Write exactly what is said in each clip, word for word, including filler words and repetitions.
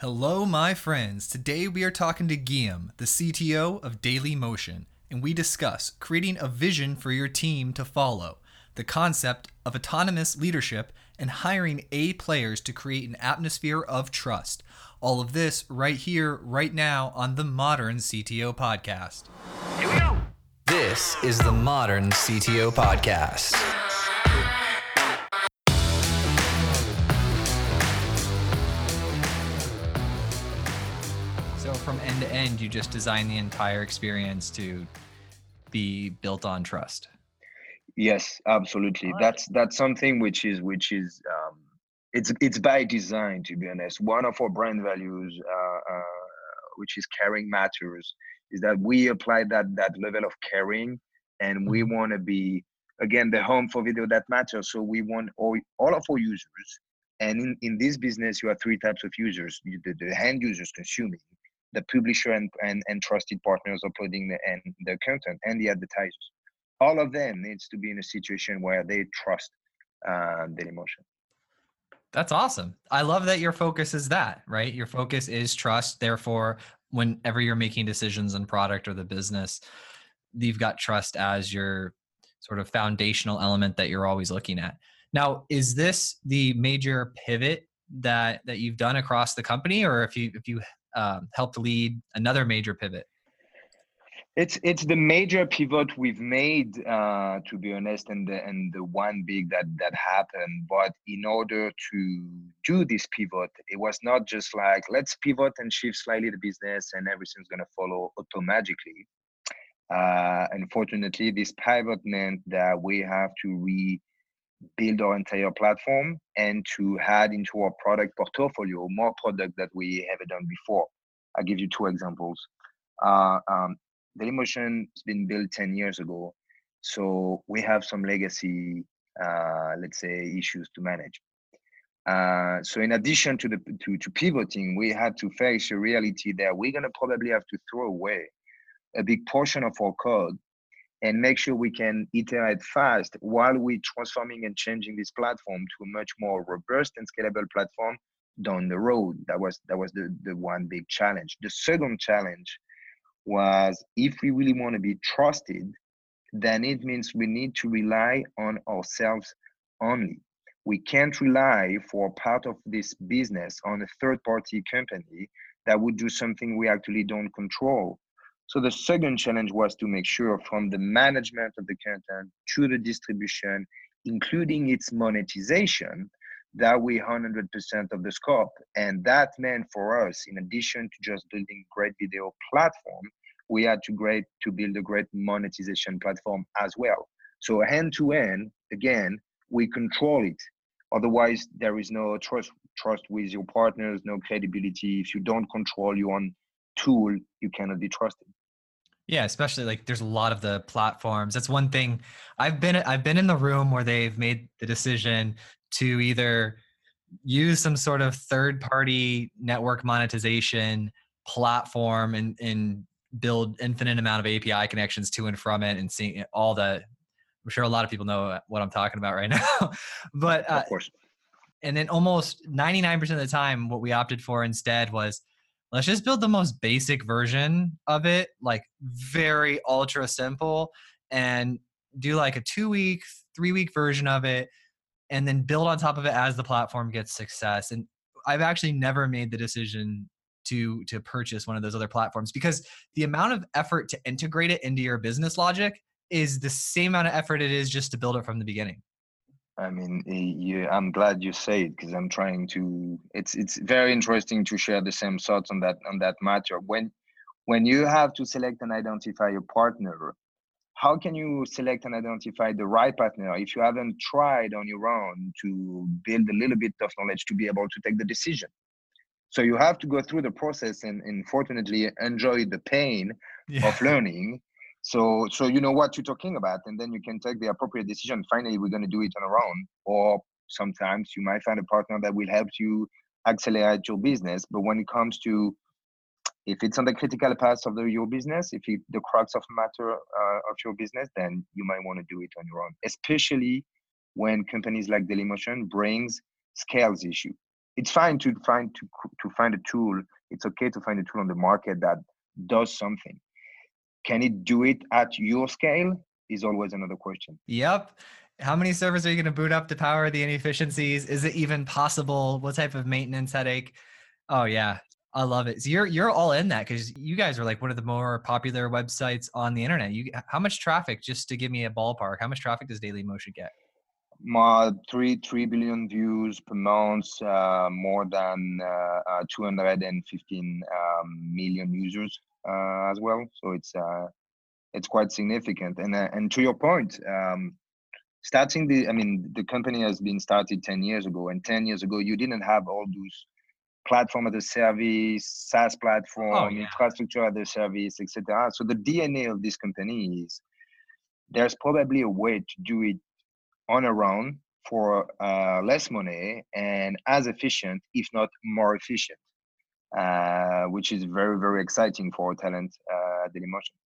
Hello, my friends. Today we are talking to Guillaume, the C T O of Dailymotion, and we discuss creating a vision for your team to follow, the concept of autonomous leadership, and hiring A players to create an atmosphere of trust. All of this right here, right now on the Modern C T O Podcast. Here we go. This is the Modern C T O Podcast. From end to end, you just design the entire experience to be built on trust. Yes, absolutely. That's that's something which is which is um, it's it's by design, to be honest. One of our brand values, uh, uh, which is caring matters, is that we apply that that level of caring, and we want to be again the home for video that matters. So we want all all of our users, and in in this business, you have three types of users: the, the end users consuming, the publisher and, and, and trusted partners uploading the, and the content, and the advertisers. All of them needs to be in a situation where they trust uh, Dailymotion. That's awesome. I love that your focus is that, right? Your focus is trust. Therefore, whenever you're making decisions in product or the business, you've got trust as your sort of foundational element that you're always looking at. Now, is this the major pivot that that you've done across the company, or if you if you Um, helped lead another major pivot? It's it's the major pivot we've made, uh, to be honest, and the, and the one big that that happened. But in order to do this pivot, it was not just like, let's pivot and shift slightly the business and everything's going to follow automatically. Uh, unfortunately, this pivot meant that we have to rebuild our entire platform and to add into our product portfolio more product that we haven't done before. I'll give you two examples. Uh, um, Dailymotion has been built ten years ago. So we have some legacy, uh, let's say, issues to manage. Uh, so in addition to the to, to pivoting, we had to face the reality that we're going to probably have to throw away a big portion of our code and make sure we can iterate fast while we're transforming and changing this platform to a much more robust and scalable platform down the road. That was that was the, the one big challenge. The second challenge was, if we really want to be trusted, then it means we need to rely on ourselves only. We can't rely for part of this business on a third-party company that would do something we actually don't control. So the second challenge was to make sure, from the management of the content to the distribution, including its monetization, that we one hundred percent of the scope. And that meant for us, in addition to just building great video platform, we had to great to build a great monetization platform as well. So hand to end, again, we control it. Otherwise, there is no trust trust with your partners, no credibility. If you don't control your own tool, you cannot be trusted. Yeah, especially like there's a lot of the platforms. That's one thing. I've been I've been in the room where they've made the decision to either use some sort of third-party network monetization platform and, and build infinite amount of A P I connections to and from it, and seeing all the. I'm sure a lot of people know what I'm talking about right now, but uh, of course. And then almost ninety-nine percent of the time, what we opted for instead was, let's just build the most basic version of it, like very ultra simple, and do like a two week, three week version of it, and then build on top of it as the platform gets success. And I've actually never made the decision to, to purchase one of those other platforms, because the amount of effort to integrate it into your business logic is the same amount of effort it is just to build it from the beginning. I mean, you, I'm glad you say it, because I'm trying to. It's it's very interesting to share the same thoughts on that on that matter. When when you have to select and identify your partner, how can you select and identify the right partner if you haven't tried on your own to build a little bit of knowledge to be able to take the decision? So you have to go through the process and, and fortunately, enjoy the pain yeah. of learning. So so you know what you're talking about, and then you can take the appropriate decision. Finally, we're going to do it on our own. Or sometimes you might find a partner that will help you accelerate your business. But when it comes to, if it's on the critical path of the, your business, if it, the crux of matter uh, of your business, then you might want to do it on your own, especially when companies like Dailymotion brings scales issue. it's fine to find to to find a tool. It's okay to find a tool on the market that does something. Can it do it at your scale is always another question. Yep. How many servers are you going to boot up to power the inefficiencies? Is it even possible? What type of maintenance headache? Oh yeah, I love it. So you're you're all in that because you guys are like one of the more popular websites on the internet. You how much traffic? Just to give me a ballpark, how much traffic does Dailymotion get? My three three billion views per month, uh, more than uh, uh, two hundred and fifteen um, million users uh, as well. So it's uh, it's quite significant. And uh, and to your point. Um, Starting the, I mean, the company has been started ten years ago, and ten years ago, you didn't have all those platform as a service, SaaS platform, oh, yeah. infrastructure as a service, et cetera. So the D N A of this company is there's probably a way to do it on our own for uh, less money and as efficient, if not more efficient, uh, which is very, very exciting for our talent uh, at Dailymotion.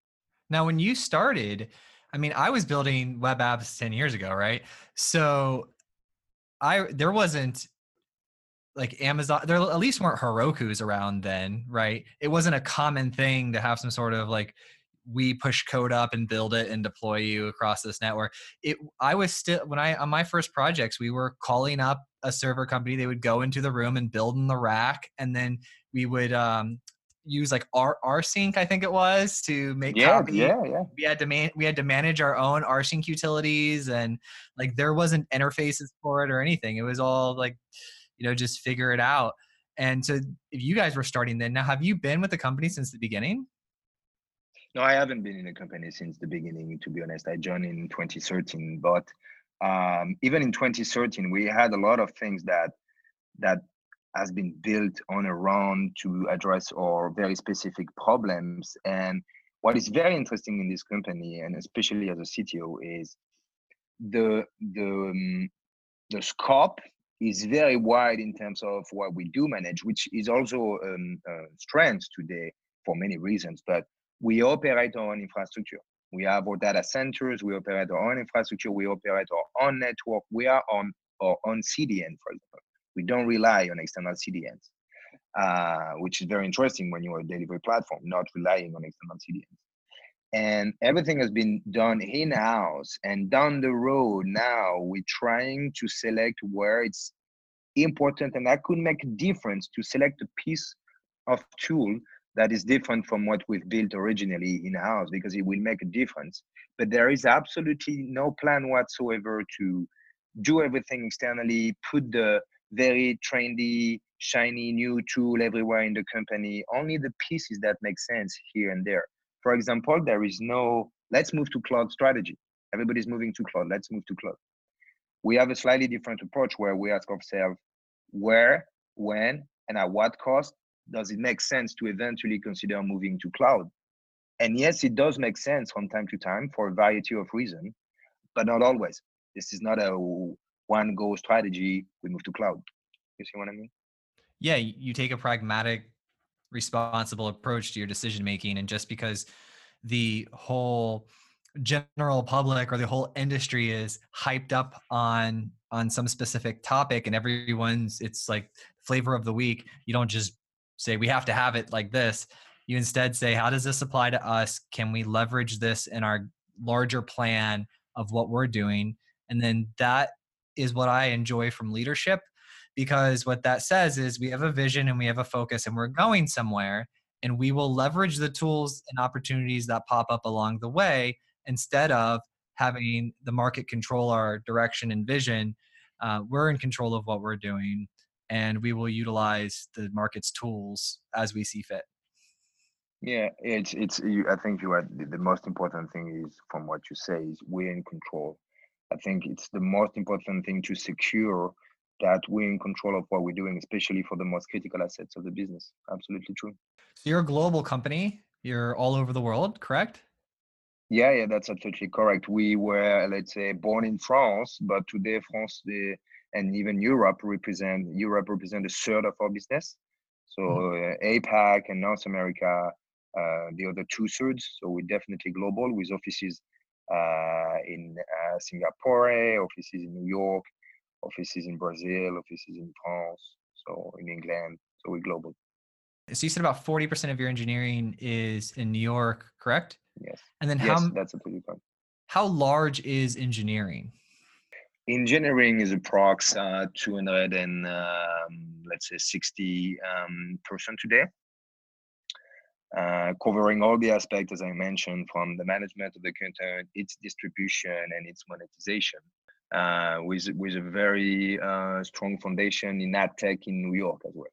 Now, when you started, I mean, I was building web apps ten years ago, right? So I there wasn't like Amazon, there at least weren't Herokus around then, right? It wasn't a common thing to have some sort of like, we push code up and build it and deploy you across this network. It, I was still, when I, on my first projects, we were calling up a server company, they would go into the room and build in the rack. And then we would, um, use like our rsync, I think it was, to make yeah, copy. Yeah, yeah. We had to man- we had to manage our own rsync utilities, and like there wasn't interfaces for it or anything. It was all like, you know, just figure it out. And so, if you guys were starting then, now have you been with the company since the beginning? No, I haven't been in the company since the beginning. To be honest, I joined in twenty thirteen. But um, even in twenty thirteen, we had a lot of things that that. has been built on around to address our very specific problems. And what is very interesting in this company, and especially as a C T O, is the the um, the scope is very wide in terms of what we do manage, which is also um, uh, strength today for many reasons. But we operate our own infrastructure. We have our data centers. We operate our own infrastructure. We operate our own network. We are on our own C D N, for example. We don't rely on external C D Ns, uh, which is very interesting when you are a delivery platform, not relying on external C D Ns. And everything has been done in-house. And down the road now, we're trying to select where it's important, and that could make a difference to select a piece of tool that is different from what we've built originally in-house, because it will make a difference. But there is absolutely no plan whatsoever to do everything externally, put the very trendy, shiny new tool everywhere in the company, only the pieces that make sense here and there. For example, there is no, let's move to cloud strategy. Everybody's moving to cloud, let's move to cloud. We have a slightly different approach where we ask ourselves, where, when, and at what cost does it make sense to eventually consider moving to cloud? And yes, it does make sense from time to time for a variety of reasons, but not always. This is not a one goal strategy, we move to cloud. You see what I mean? Yeah, you take a pragmatic, responsible approach to your decision-making. And just because the whole general public or the whole industry is hyped up on, on some specific topic and everyone's, it's like flavor of the week, you don't just say, we have to have it like this. You instead say, how does this apply to us? Can we leverage this in our larger plan of what we're doing? And then that is what I enjoy from leadership, because what that says is we have a vision and we have a focus and we're going somewhere, and we will leverage the tools and opportunities that pop up along the way instead of having the market control our direction and vision. Uh, we're in control of what we're doing, and we will utilize the market's tools as we see fit. Yeah, it's it's. You, I think you are the most important thing is from what you say is we're in control. I think it's the most important thing to secure that we're in control of what we're doing, especially for the most critical assets of the business. Absolutely true. So you're a global company. You're all over the world, correct? Yeah, yeah, that's absolutely correct. We were, let's say, born in France, but today France the, and even Europe represent Europe represent a third of our business. So mm-hmm. uh, APAC and North America, uh, the other two thirds. So we're definitely global with offices uh in uh, Singapore, offices in New York, offices in Brazil, offices in France. so in England, so we're global. So you said about forty percent of your engineering is in New York, correct? Yes. And then how, yes, that's absolutely correct. How large is engineering? Engineering is approx uh, two hundred and um, let's say sixty um, person today, uh, covering all the aspects, as I mentioned, from the management of the content, its distribution, and its monetization, uh, with with a very uh, strong foundation in ad tech in New York as well.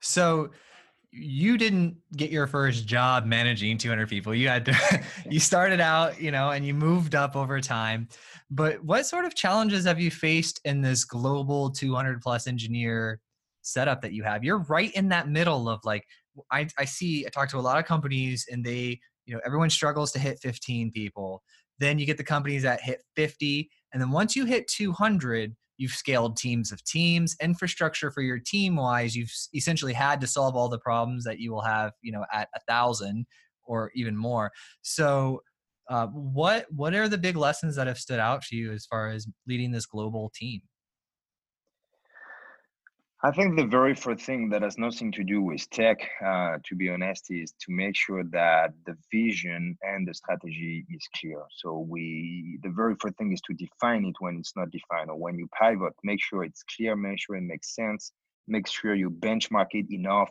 So you didn't get your first job managing two hundred people. You had to, you started out, you know, and you moved up over time. But what sort of challenges have you faced in this global two hundred plus engineer setup that you have? You're right in that middle of like, I, I see, I talk to a lot of companies and they, you know, everyone struggles to hit fifteen people. Then you get the companies that hit fifty. And then once you hit two hundred, you've scaled teams of teams, infrastructure for your team wise, you've essentially had to solve all the problems that you will have, you know, at a thousand or even more. So uh, what, what are the big lessons that have stood out to you as far as leading this global team? I think the very first thing that has nothing to do with tech, uh, to be honest, is to make sure that the vision and the strategy is clear. So we, the very first thing is to define it when it's not defined, or when you pivot, make sure it's clear, make sure it makes sense, make sure you benchmark it enough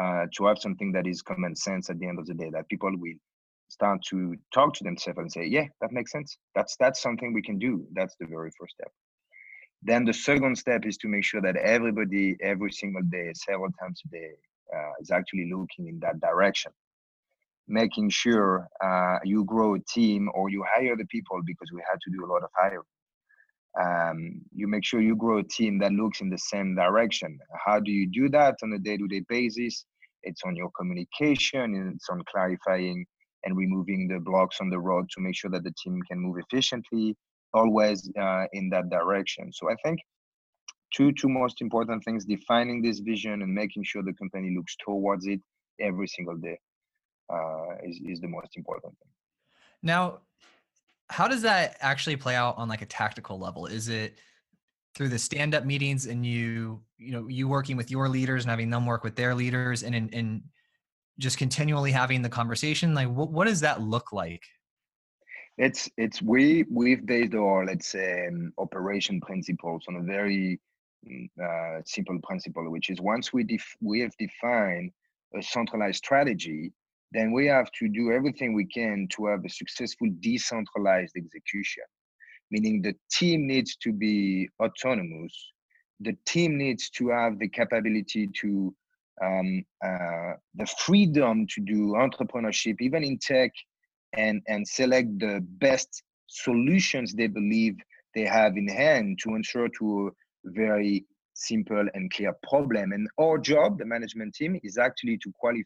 uh, to have something that is common sense at the end of the day, that people will start to talk to themselves and say, yeah, that makes sense. That's, that's something we can do. That's the very first step. Then the second step is to make sure that everybody, every single day, several times a day, uh, is actually looking in that direction. Making sure uh, you grow a team or you hire the people, because we had to do a lot of hiring. Um, you make sure you grow a team that looks in the same direction. How do you do that on a day-to-day basis? It's on your communication, and it's on clarifying and removing the blocks on the road to make sure that the team can move efficiently, always uh, in that direction. So I think two two most important things: defining this vision and making sure the company looks towards it every single day uh, is, is the most important thing. Now, how does that actually play out on like a tactical level? Is it through the stand-up meetings and you, you know, you working with your leaders and having them work with their leaders and, and, and just continually having the conversation? Like what, what does that look like? It's it's we we've based our, let's say, um, operation principles on a very uh, simple principle, which is once we def- we have defined a centralized strategy, then we have to do everything we can to have a successful decentralized execution. Meaning the team needs to be autonomous. The team needs to have the capability to um, uh, the freedom to do entrepreneurship, even in tech. And, and select the best solutions they believe they have in hand to answer to a very simple and clear problem. And our job, the management team, is actually to qualify,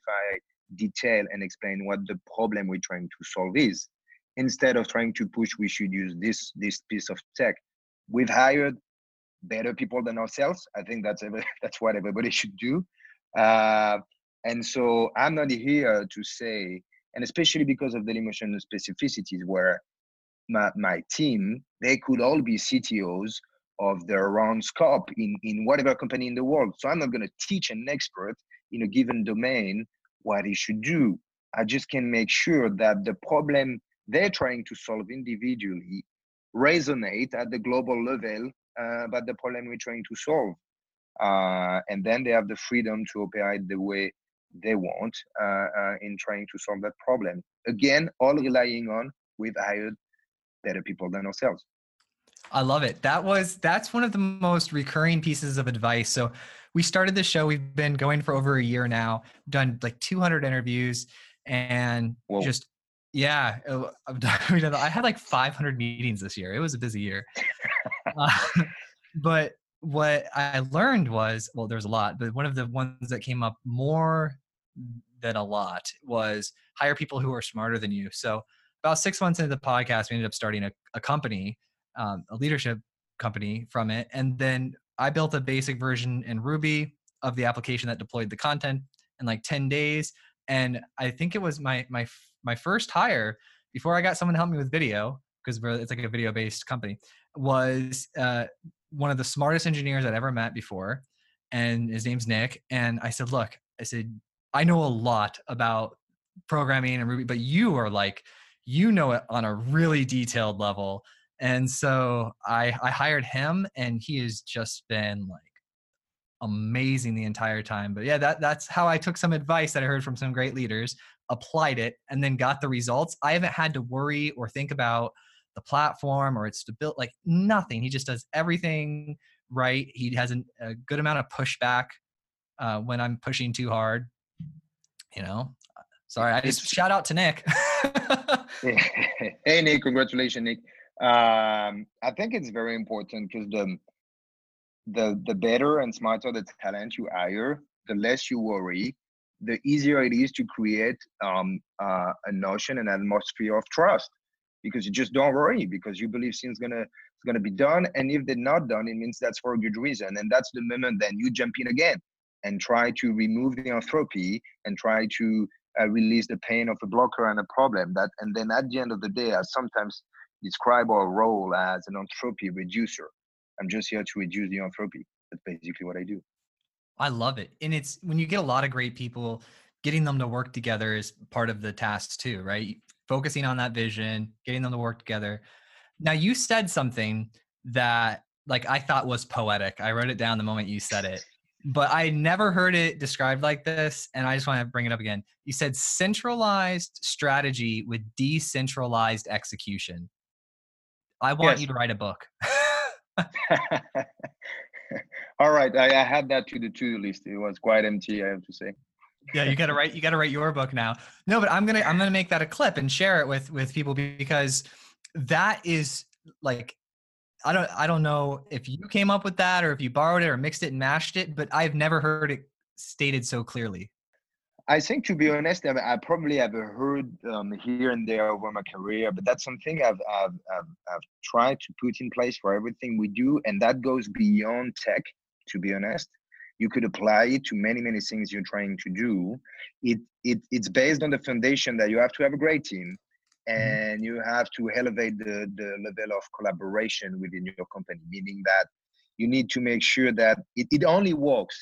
detail, and explain what the problem we're trying to solve is. Instead of trying to push, we should use this, this piece of tech. We've hired better people than ourselves. I think that's, every, that's what everybody should do. Uh, and so I'm not here to say, and especially because of the Dailymotion specificities, where my, my team, they could all be C T Os of their own scope in, in whatever company in the world. So I'm not going to teach an expert in a given domain what he should do. I just can make sure that the problem they're trying to solve individually resonate at the global level uh, about the problem we're trying to solve. Uh, and then they have the freedom to operate the way they want uh, uh, in trying to solve that problem. Again, all relying on we've hired better people than ourselves. I love it. That was, that's one of the most recurring pieces of advice. So we started the show, we've been going for over a year now, done like two hundred interviews and Whoa. just, yeah, I've done, I had like five hundred meetings this year. It was a busy year. uh, but what I learned was, well, there's a lot, but one of the ones that came up more than a lot was hire people who are smarter than you. So about six months into the podcast, we ended up starting a, a company, um, a leadership company from it. And then I built a basic version in Ruby of the application that deployed the content in like ten days. And I think it was my, my, my first hire before I got someone to help me with video, because it's like a video based company, was, uh, one of the smartest engineers I'd ever met before. and his name's Nick. And I said, look, I said, I know a lot about programming and Ruby, but you are like, you know it on a really detailed level. And so I, I hired him, and he has just been like amazing the entire time. But yeah, that, that's how I took some advice that I heard from some great leaders, applied it, and then got the results. I haven't had to worry or think about the platform or its stability, like nothing. He just does everything right. He has an, a good amount of pushback uh, when I'm pushing too hard, you know? Sorry, I just shout out to Nick. Hey, Nick, congratulations, Nick. Um, I think it's very important because the, the, the better and smarter the talent you hire, the less you worry, the easier it is to create um, uh, a notion and atmosphere of trust. Because you just don't worry, because you believe things gonna it's gonna be done, and if they're not done, it means that's for a good reason, and that's the moment then you jump in again and try to remove the entropy and try to uh, release the pain of a blocker and a problem. That and then at the end of the day, I sometimes describe our role as an entropy reducer. I'm just here to reduce the entropy. That's basically what I do. I love it, and it's when you get a lot of great people, getting them to work together is part of the task too, right? Focusing on that vision, getting them to work together. Now, you said something that like I thought was poetic. I wrote it down the moment you said it, but I never heard it described like this. And I just want to bring it up again. You said centralized strategy with decentralized execution. I want yes. you to write a book. All right. I, I had that to the to-do list. It was quite empty, I have to say. Yeah, you gotta write. You gotta write your book now. No, but I'm gonna I'm gonna make that a clip and share it with with people, because that is like, I don't I don't know if you came up with that or if you borrowed it or mixed it and mashed it, but I've never heard it stated so clearly. I think, to be honest, I, mean, I probably have heard um, here and there over my career, but that's something I've I've, I've I've tried to put in place for everything we do, and that goes beyond tech. To be honest. You could apply it to many, many things you're trying to do. It, it It's based on the foundation that you have to have a great team, and you have to elevate the, the level of collaboration within your company, meaning that you need to make sure that it, it only works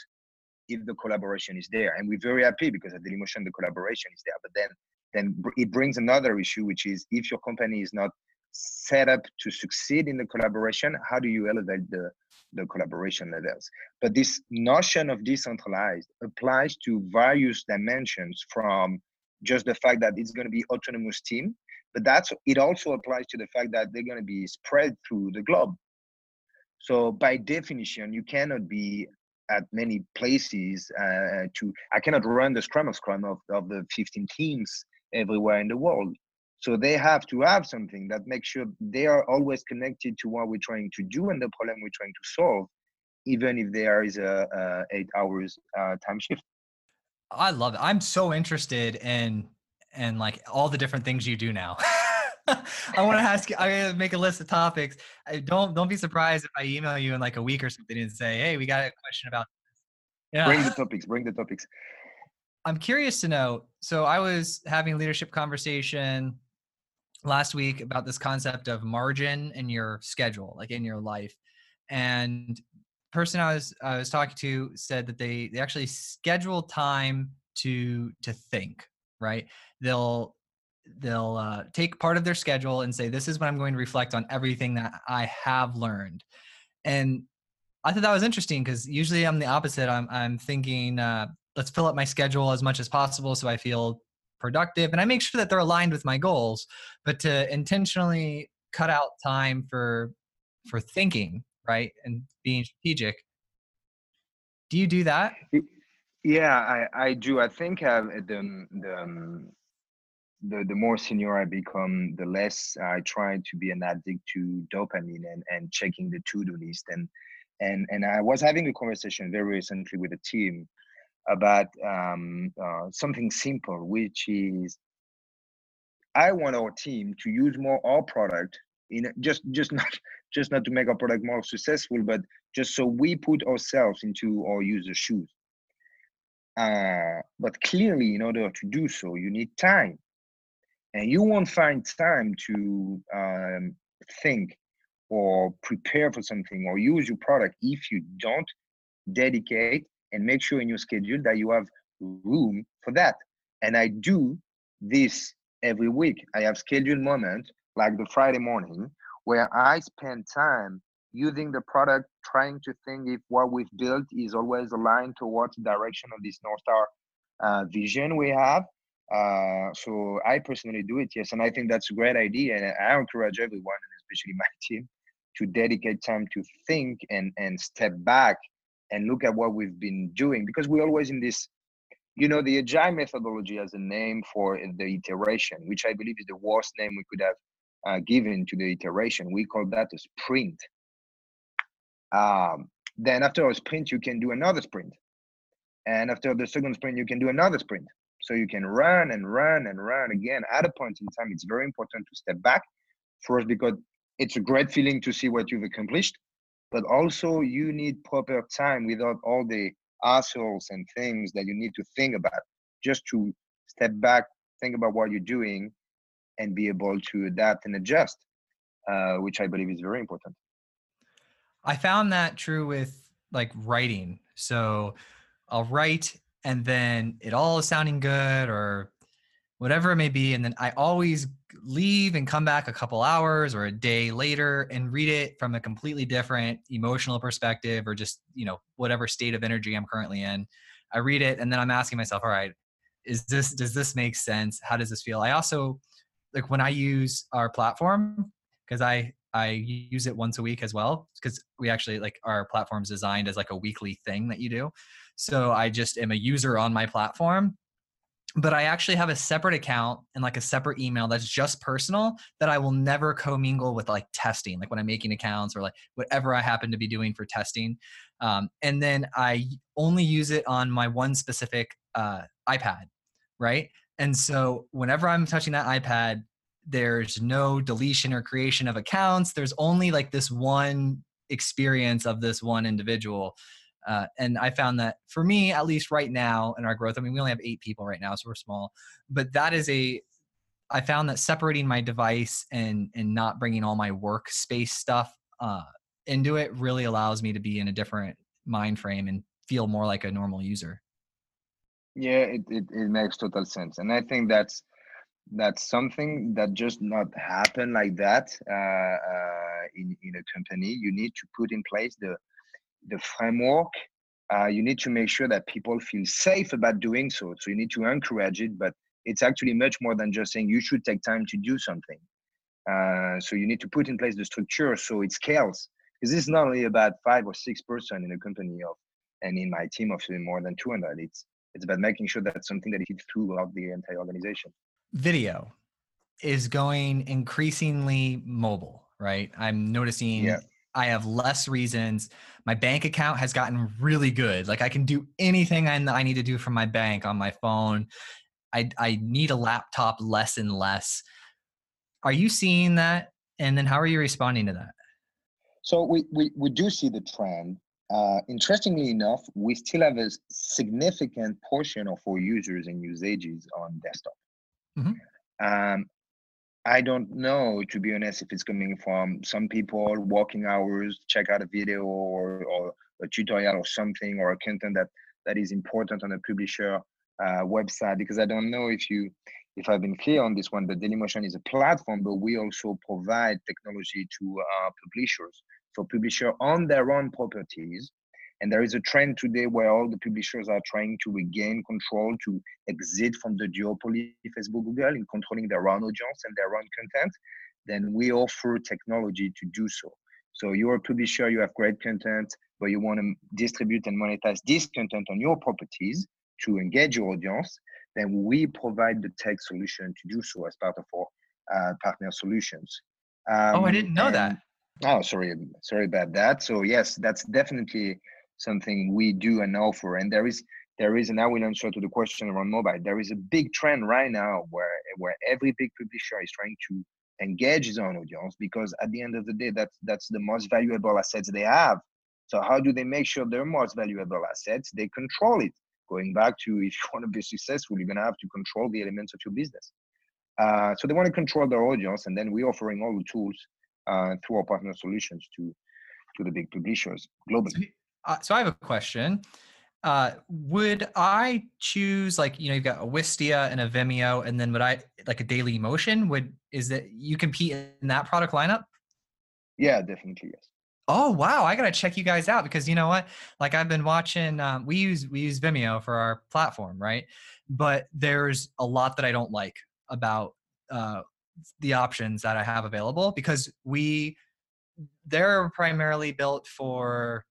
if the collaboration is there. And we're very happy because at Dailymotion, the collaboration is there. But then, then it brings another issue, which is if your company is not set up to succeed in the collaboration, how do you elevate the, the collaboration levels? But this notion of decentralized applies to various dimensions, from just the fact that it's going to be autonomous team, but that's it also applies to the fact that they're going to be spread through the globe. So by definition, you cannot be at many places uh, to, I cannot run the scrum of scrum of, of the fifteen teams everywhere in the world. So they have to have something that makes sure they are always connected to what we're trying to do and the problem we're trying to solve, even if there is a, a eight hours uh, time shift. I love it. I'm so interested in and in like all the different things you do now. I want to ask you. I'm gonna make a list of topics. I don't don't be surprised if I email you in like a week or something and say, "Hey, we got a question about this." Yeah. Bring the topics. Bring the topics. I'm curious to know. So I was having a leadership conversation last week about this concept of margin in your schedule, like in your life. And the person I was I was talking to said that they they actually schedule time to to think, right? They'll they'll uh, take part of their schedule and say, this is when I'm going to reflect on everything that I have learned. And I thought that was interesting, because usually I'm the opposite. I'm I'm thinking, uh, let's fill up my schedule as much as possible so I feel productive, and I make sure that they're aligned with my goals, but to intentionally cut out time for, for thinking, right? And being strategic. Do you do that? Yeah, I, I do. I think uh, the, the, the, the more senior I become, the less I try to be an addict to dopamine and, and checking the to-do list. And, and, and I was having a conversation very recently with a team about um, uh, something simple, which is I want our team to use more our product in just just not just not to make our product more successful, but just so we put ourselves into our user shoes. Uh, but clearly, in order to do so, you need time, and you won't find time to um, think or prepare for something or use your product if you don't dedicate, and make sure in your schedule that you have room for that. And I do this every week. I have scheduled moments like the Friday morning where I spend time using the product, trying to think if what we've built is always aligned towards the direction of this North Star uh, vision we have. Uh, so I personally do it, yes. And I think that's a great idea. And I encourage everyone, and especially my team, to dedicate time to think and, and step back and look at what we've been doing. Because we're always in this, you know, the Agile methodology has a name for the iteration, which I believe is the worst name we could have uh, given to the iteration. We call that a sprint. Um, then after a sprint, you can do another sprint. And after the second sprint, you can do another sprint. So you can run and run and run again. At a point in time, it's very important to step back first, because it's a great feeling to see what you've accomplished, but also you need proper time without all the assholes and things that you need to think about, just to step back, think about what you're doing, and be able to adapt and adjust, uh, which I believe is very important. I found that true with like writing. So I'll write and then it all is sounding good or whatever it may be. And then I always leave and come back a couple hours or a day later and read it from a completely different emotional perspective, or just, you know, whatever state of energy I'm currently in. I read it and then I'm asking myself, all right, is this, does this make sense? How does this feel? I also, like when I use our platform, because I, I use it once a week as well, because we actually like our platform's designed as like a weekly thing that you do. So I just am a user on my platform, but I actually have a separate account and like a separate email that's just personal that I will never commingle with like testing, like when I'm making accounts or like whatever I happen to be doing for testing. Um, and then I only use it on my one specific uh, iPad, right? And so whenever I'm touching that iPad, there's no deletion or creation of accounts. There's only like this one experience of this one individual. Uh, and I found that for me, at least right now in our growth, I mean, we only have eight people right now, so we're small, but that is a, I found that separating my device and, and not bringing all my workspace stuff uh, into it really allows me to be in a different mind frame and feel more like a normal user. Yeah, it, it, it makes total sense. And I think that's, that's something that just not happen like that uh, uh, in, in a company. You need to put in place the the framework. Uh, you need to make sure that people feel safe about doing so. So you need to encourage it, but it's actually much more than just saying you should take time to do something. Uh, so you need to put in place the structure so it scales. Because this is not only about five or six person in a company of, and in my team of more than two hundred. It's, it's about making sure that something that hits throughout the entire organization. Video is going increasingly mobile, right? I'm noticing yeah. I have less reasons. My bank account has gotten really good. Like I can do anything I, I need to do from my bank on my phone. I, I need a laptop less and less. Are you seeing that? And then how are you responding to that? So we, we, we do see the trend. Uh, interestingly enough, we still have a significant portion of our users and usages on desktop. Mm-hmm. Um, I don't know, to be honest, if it's coming from some people working hours, check out a video or, or a tutorial or something, or a content that, that is important on a publisher uh, website, because I don't know if you, if I've been clear on this one, but Dailymotion is a platform, but we also provide technology to our publishers. So publishers on their own properties. And there is a trend today where all the publishers are trying to regain control, to exit from the duopoly Facebook, Google, in controlling their own audience and their own content. Then we offer technology to do so. So you're a publisher, you have great content, but you want to distribute and monetize this content on your properties to engage your audience. Then we provide the tech solution to do so as part of our uh, partner solutions. Um, oh, I didn't know and, that. Oh, sorry. Sorry about that. So yes, that's definitely something we do and offer. And there is, there is, and I will answer to the question around mobile. There is a big trend right now where, where every big publisher is trying to engage his own audience, because at the end of the day, that's, that's the most valuable assets they have. So how do they make sure their most valuable assets, they control it? Going back to, if you want to be successful, you're going to have to control the elements of your business. Uh, so they want to control their audience, and then we're offering all the tools uh, through our partner solutions to, to the big publishers globally. uh, so I have a question. Uh, would I choose, like, you know, you've got a Wistia and a Vimeo, and then would I, like a Dailymotion, would, is that you compete in that product lineup? Yeah, definitely, yes. Oh, wow. I got to check you guys out because you know what, like I've been watching, um, we use, we use Vimeo for our platform, right? But there's a lot that I don't like about uh, the options that I have available because we, they're primarily built for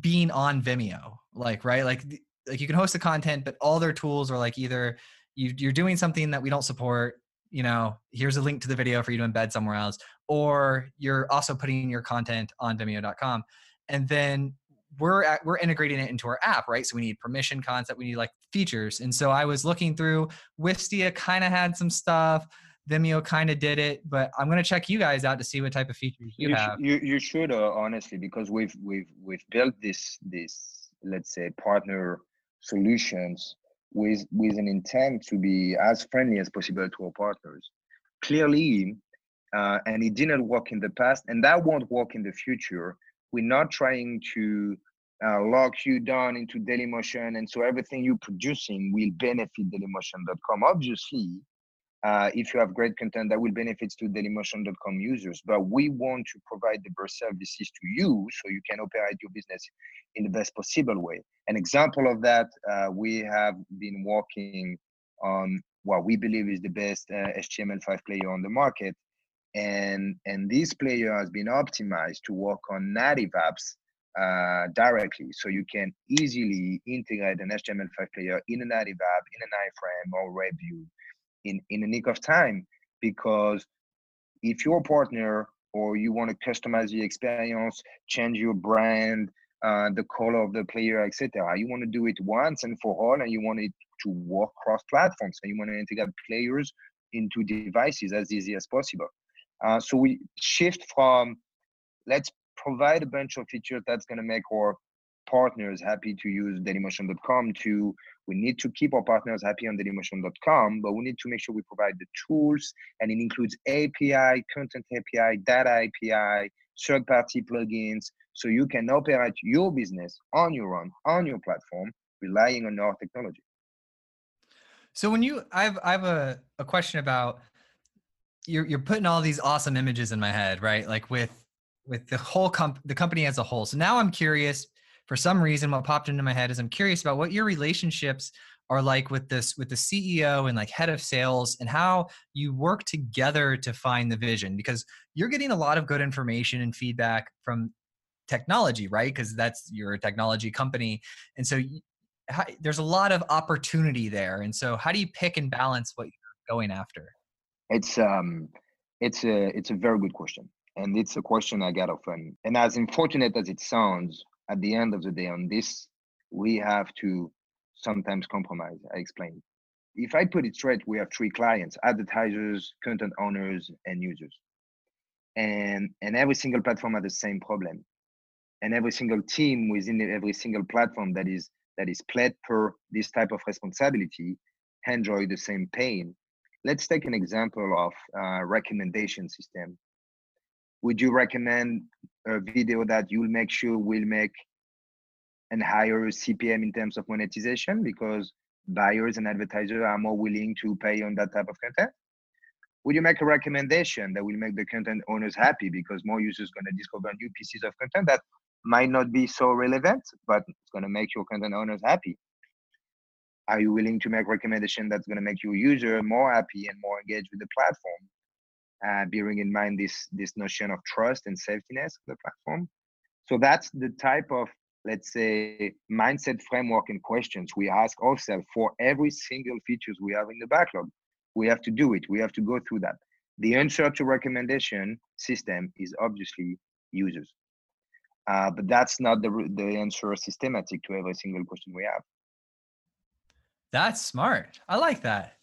being on Vimeo, like, right? Like, like you can host the content, but all their tools are like either you, you're doing something that we don't support, you know, here's a link to the video for you to embed somewhere else, or you're also putting your content on Vimeo dot com. And then we're at, we're integrating it into our app, right? So we need permission concept, we need like features. And so I was looking through, Wistia kind of had some stuff, Vimeo kind of did it, but I'm going to check you guys out to see what type of features you, you have. You, you should, uh, honestly, because we've, we've, we've built this, this, let's say, partner solutions with, with an intent to be as friendly as possible to our partners. Clearly, uh, and it didn't work in the past, and that won't work in the future. We're not trying to uh, lock you down into Dailymotion, and so everything you're producing will benefit Dailymotion dot com. Obviously, uh, if you have great content, that will benefit to Dailymotion dot com users, but we want to provide the best services to you so you can operate your business in the best possible way. An example of that, uh, we have been working on what we believe is the best uh, H T M L five player on the market. And, and this player has been optimized to work on native apps uh, directly. So you can easily integrate an H T M L five player in a native app, in an iframe or web view in, in the nick of time. Because if you're a partner or you want to customize the experience, change your brand, uh, the color of the player, et cetera, you want to do it once and for all, and you want it to work cross-platforms. So you want to integrate players into devices as easy as possible. Uh, so we shift from, let's provide a bunch of features that's going to make our partners happy to use Dailymotion dot com to, we need to keep our partners happy on Dailymotion dot com, but we need to make sure we provide the tools, and it includes A P I, content A P I, data A P I, third-party plugins, so you can operate your business on your own, on your platform, relying on our technology. So when you, I've, I have a, a question about, You're you're putting all these awesome images in my head, right? Like with with the whole comp the company as a whole. So now I'm curious. For some reason, what popped into my head is I'm curious about what your relationships are like with this with the C E O and like head of sales, and how you work together to find the vision, because you're getting a lot of good information and feedback from technology, right? Because that's you're a technology company, and so you, how, there's a lot of opportunity there. And so how do you pick and balance what you're going after? It's um, it's a it's a very good question, and it's a question I get often. And as unfortunate as it sounds, at the end of the day, on this, we have to sometimes compromise. I explain. If I put it straight, we have three clients: advertisers, content owners, and users. And and every single platform has the same problem, and every single team within every single platform that is that is played per this type of responsibility enjoy the same pain. Let's take an example of uh, recommendation system. Would you recommend a video that you'll make sure will make and higher C P M in terms of monetization because buyers and advertisers are more willing to pay on that type of content? Would you make a recommendation that will make the content owners happy because more users are going to discover new pieces of content that might not be so relevant, but it's going to make your content owners happy? Are you willing to make recommendation that's going to make your user more happy and more engaged with the platform, uh, bearing in mind this this notion of trust and safetiness of the platform? So that's the type of, let's say, mindset framework and questions we ask ourselves for every single features we have in the backlog. We have to do it. We have to go through that. The answer to recommendation system is obviously users, uh, but that's not the the answer systematic to every single question we have. That's smart. I like that.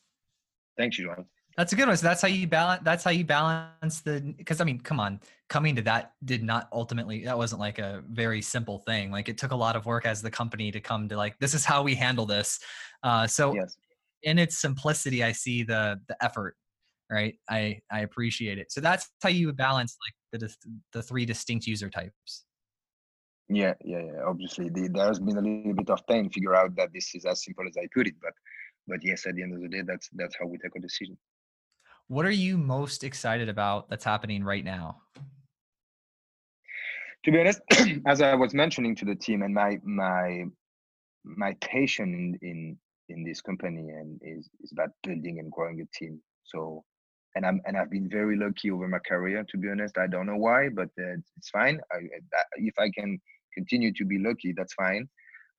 Thank you, John. That's a good one. So that's how you balance. That's how you balance the. Because I mean, come on, coming to that did not ultimately. That wasn't like a very simple thing. Like it took a lot of work as the company to come to like this is how we handle this. Uh, so, yes. In its simplicity, I see the the effort. Right. I I appreciate it. So that's how you balance like the the three distinct user types. Yeah, yeah, yeah. Obviously, the, there's been a little bit of time to figure out that this is as simple as I put it, but but yes, at the end of the day, that's that's how we take a decision. What are you most excited about that's happening right now? To be honest, as I was mentioning to the team, and my my my passion in in in this company and is is about building and growing a team. So, and I'm and I've been very lucky over my career. To be honest, I don't know why, but uh, it's fine. I, I, if I can continue to be lucky, that's fine.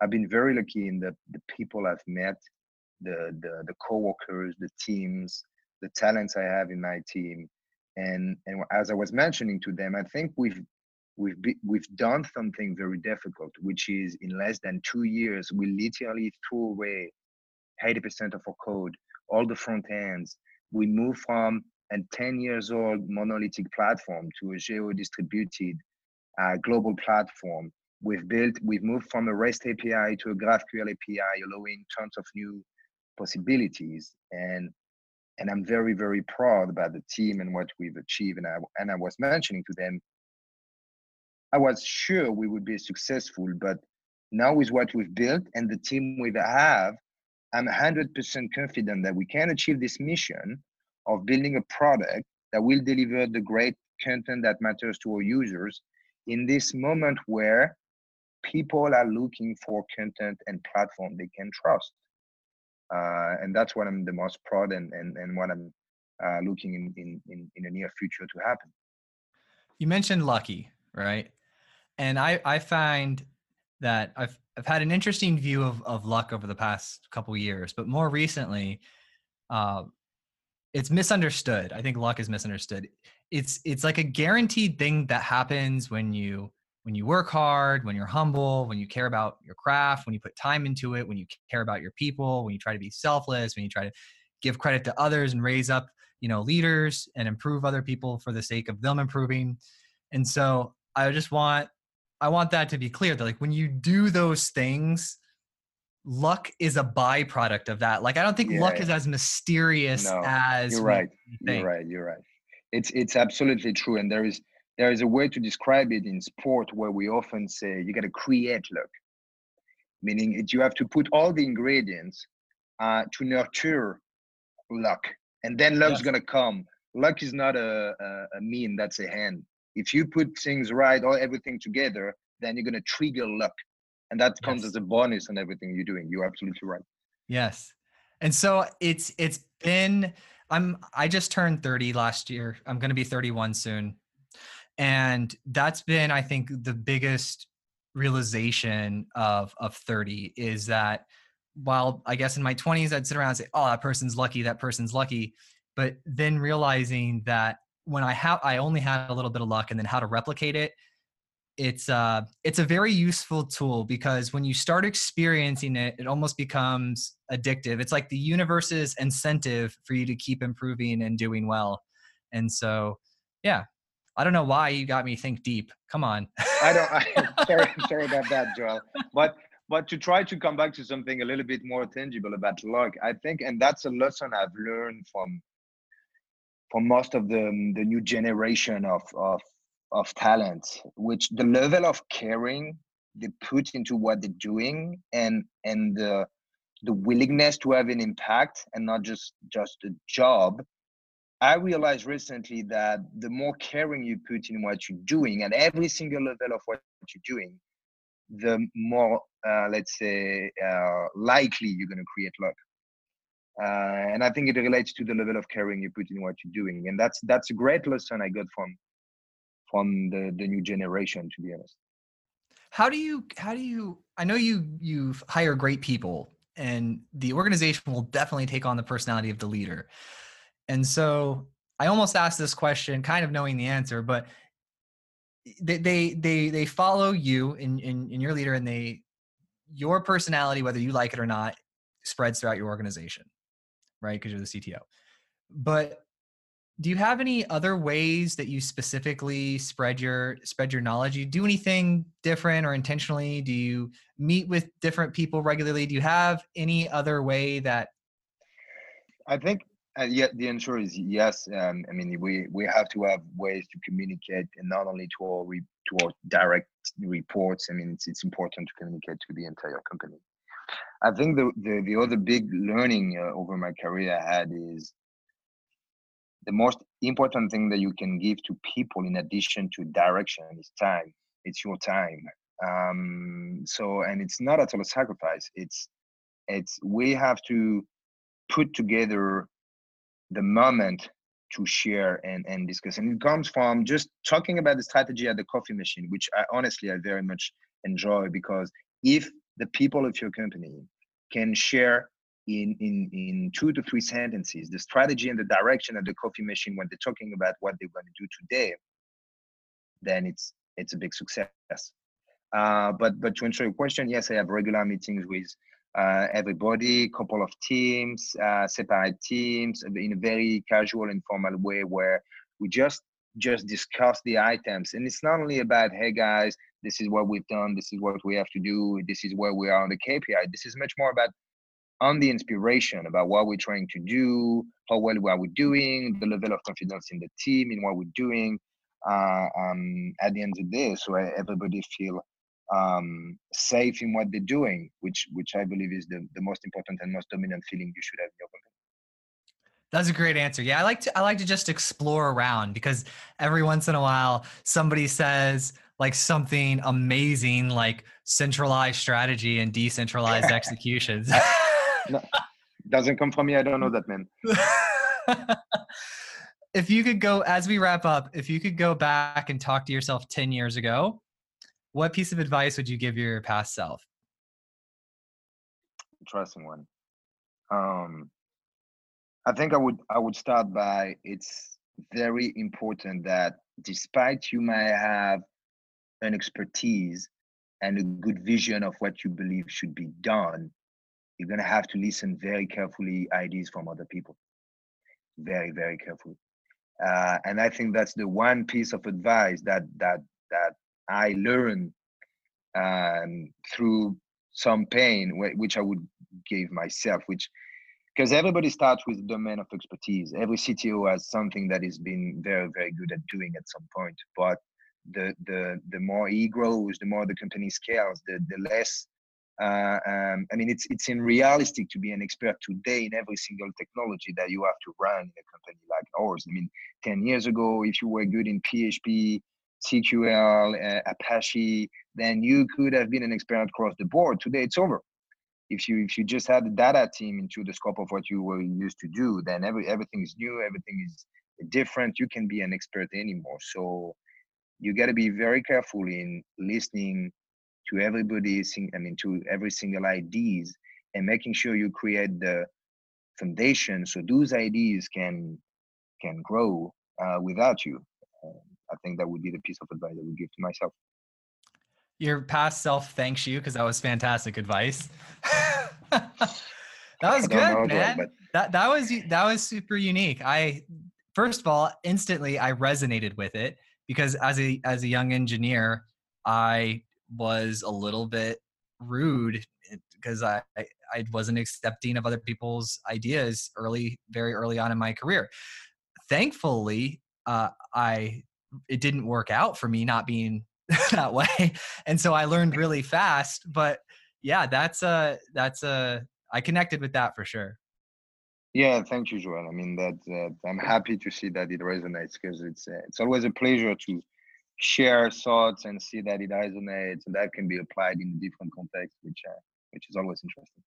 I've been very lucky in the the people I've met, the the the coworkers, the teams, the talents I have in my team, and and as I was mentioning to them, I think we've. We've be, we've done something very difficult, which is in less than two years, we literally threw away eighty percent of our code, all the front ends. We moved from a ten years old monolithic platform to a geo-distributed uh, global platform. We've built, we've moved from a REST A P I to a GraphQL A P I, allowing tons of new possibilities. And and I'm very, very proud about the team and what we've achieved. And I and I was mentioning to them, I was sure we would be successful, but now with what we've built and the team we have, I'm one hundred percent confident that we can achieve this mission of building a product that will deliver the great content that matters to our users in this moment where people are looking for content and platform they can trust. Uh, and that's what I'm the most proud and and, and what I'm uh, looking in, in, in, in the near future to happen. You mentioned lucky, right? And I, I find that I've, I've had an interesting view of, of luck over the past couple of years, but more recently, uh, it's misunderstood. I think luck is misunderstood. It's, it's like a guaranteed thing that happens when you, when you work hard, when you're humble, when you care about your craft, when you put time into it, when you care about your people, when you try to be selfless, when you try to give credit to others and raise up, you know, leaders and improve other people for the sake of them improving. And so I just want, I want that to be clear that like when you do those things, luck is a byproduct of that. Like, I don't think yeah, luck yeah. is as mysterious no, as you're right. You're right. You're right. It's, it's absolutely true. And there is, there is a way to describe it in sport where we often say you got to create luck, meaning it, you have to put all the ingredients uh, to nurture luck, and then luck's yes. going to come. Luck is not a, a, a mean, that's a hand. If you put things right or everything together, then you're going to trigger luck. And that comes yes. as a bonus on everything you're doing. You're absolutely right. Yes. And so it's, it's been, I'm, I just turned thirty last year. I'm going to be thirty-one soon. And that's been, I think, the biggest realization of, of thirty is that while I guess in my twenties, I'd sit around and say, oh, that person's lucky, that person's lucky. But then realizing that when I have, I only had a little bit of luck, and then how to replicate it. It's uh, it's a very useful tool because when you start experiencing it, it almost becomes addictive. It's like the universe's incentive for you to keep improving and doing well. And so, yeah, I don't know why you got me think deep. Come on. I don't. I, sorry, I'm sorry about that, Joel. But but to try to come back to something a little bit more tangible about luck, I think, and that's a lesson I've learned from. for most of the, the new generation of, of, of talent, which the level of caring they put into what they're doing and, and the, the willingness to have an impact and not just, just a job. I realized recently that the more caring you put in what you're doing at every single level of what you're doing, the more, uh, let's say, uh, likely you're going to create luck. Uh, and I think it relates to the level of caring you put in what you're doing, and that's that's a great lesson I got from from the, the new generation. To be honest, how do you how do you? I know you you hire great people, and the organization will definitely take on the personality of the leader. And so I almost asked this question, kind of knowing the answer, but they they they, they follow you in, in in your leader, and they your personality, whether you like it or not, spreads throughout your organization. Right? Because you're the C T O. But do you have any other ways that you specifically spread your spread your knowledge? Do you do anything different or intentionally? Do you meet with different people regularly? Do you have any other way that? I think uh, yeah, the answer is yes. Um, I mean, we we have to have ways to communicate, and not only to our re- towards direct reports. I mean, it's, it's important to communicate to the entire company. I think the, the, the other big learning uh, over my career I had is the most important thing that you can give to people in addition to direction is time. It's your time. Um, so, and it's not at all a sacrifice. It's, it's, we have to put together the moment to share and, and discuss. And it comes from just talking about the strategy at the coffee machine, which I honestly, I very much enjoy, because if the people of your company can share in, in, in two to three sentences the strategy and the direction of the coffee machine when they're talking about what they're going to do today, then it's, it's a big success. Uh, but, but to answer your question, yes, I have regular meetings with uh, everybody, couple of teams, uh, separate teams, in a very casual, informal way where we just just discuss the items. And it's not only about, hey guys, this is what we've done, this is what we have to do, this is where we are on the K P I. This is much more about on the inspiration, about what we're trying to do, how well are we doing, the level of confidence in the team, in what we're doing uh, um, at the end of the day, so everybody feel um, safe in what they're doing, which which I believe is the, the most important and most dominant feeling you should have in your company. That's a great answer. Yeah, I like to I like to just explore around, because every once in a while somebody says like something amazing like centralized strategy and decentralized executions. No, doesn't come from me. I don't know that, man. If you could go, as we wrap up, if you could go back and talk to yourself ten years ago, what piece of advice would you give your past self? Interesting one. Um, I think I would I would start by, it's very important that despite you may have an expertise and a good vision of what you believe should be done, you're going to have to listen very carefully ideas from other people. Very, very carefully. Uh, and I think that's the one piece of advice that that that I learned um, through some pain, which I would give myself, which, because everybody starts with the domain of expertise. Every C T O has something that he's been very, very good at doing at some point. But the the the more he grows, the more the company scales, the the less. Uh, um, I mean, it's it's unrealistic to be an expert today in every single technology that you have to run in a company like ours. I mean, ten years ago, if you were good in P H P, C Q L, uh, Apache, then you could have been an expert across the board. Today, it's over. If you if you just had the data team into the scope of what you were used to do, then every everything is new, everything is different. You can't be an expert anymore. So you got to be very careful in listening to everybody, I mean, to every single ideas, and making sure you create the foundation so those ideas can can grow uh, without you. Uh, I think that would be the piece of advice I would give to myself. Your past self thanks you, because that was fantastic advice. That was good, know, man. But... That that was that was super unique. I first of all, instantly I resonated with it, because as a as a young engineer, I was a little bit rude because I, I, I wasn't accepting of other people's ideas early, very early on in my career. Thankfully, uh, I, it didn't work out for me not being that way. And so I learned really fast, but yeah, that's a, that's a, I connected with that for sure. Yeah. Thank you, Joel. I mean, that, uh, I'm happy to see that it resonates, because it's, uh, it's always a pleasure to share thoughts and see that it resonates and that can be applied in a different context, which uh, which is always interesting.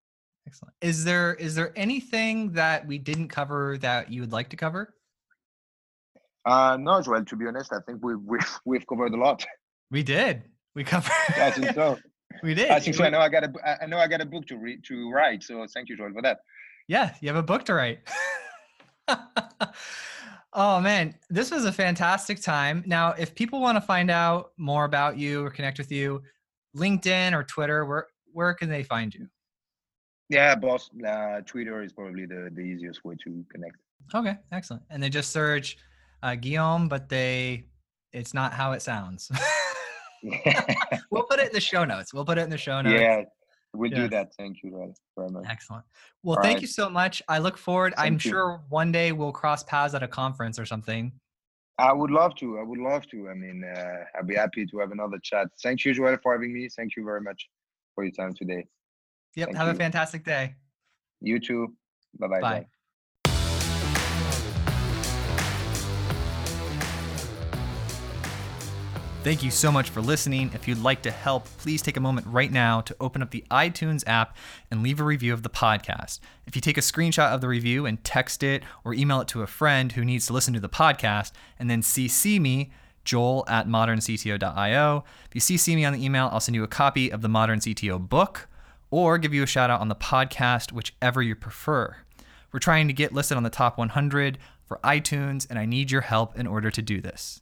Excellent. Is there is there anything that we didn't cover that you would like to cover? Uh, no, Joel. To be honest, I think we've we've, we've covered a lot. We did. We covered. I think so. We did. I think so. I know I got a I know I got a book to read to write. So thank you, Joel, for that. Yeah, you have a book to write. Oh man, this was a fantastic time. Now, if people want to find out more about you or connect with you, LinkedIn or Twitter, where where can they find you? Yeah, boss, uh, Twitter is probably the, the easiest way to connect. Okay, excellent. And they just search uh, Guillaume, but they, it's not how it sounds. We'll put it in the show notes. We'll put it in the show notes. Yeah. We'll yes. do that. Thank you very much. Excellent. Well, All thank right. you so much. I look forward. Thank I'm you. sure one day we'll cross paths at a conference or something. I would love to. I would love to. I mean, uh, I'd be happy to have another chat. Thank you, Joel, for having me. Thank you very much for your time today. Yep. Thank have you. A fantastic day. You too. Bye-bye. Bye. Bye. Thank you so much for listening. If you'd like to help, please take a moment right now to open up the iTunes app and leave a review of the podcast. If you take a screenshot of the review and text it or email it to a friend who needs to listen to the podcast, and then C C me, Joel at modern c t o dot i o. If you C C me on the email, I'll send you a copy of the Modern C T O book or give you a shout out on the podcast, whichever you prefer. We're trying to get listed on the top one hundred for iTunes, and I need your help in order to do this.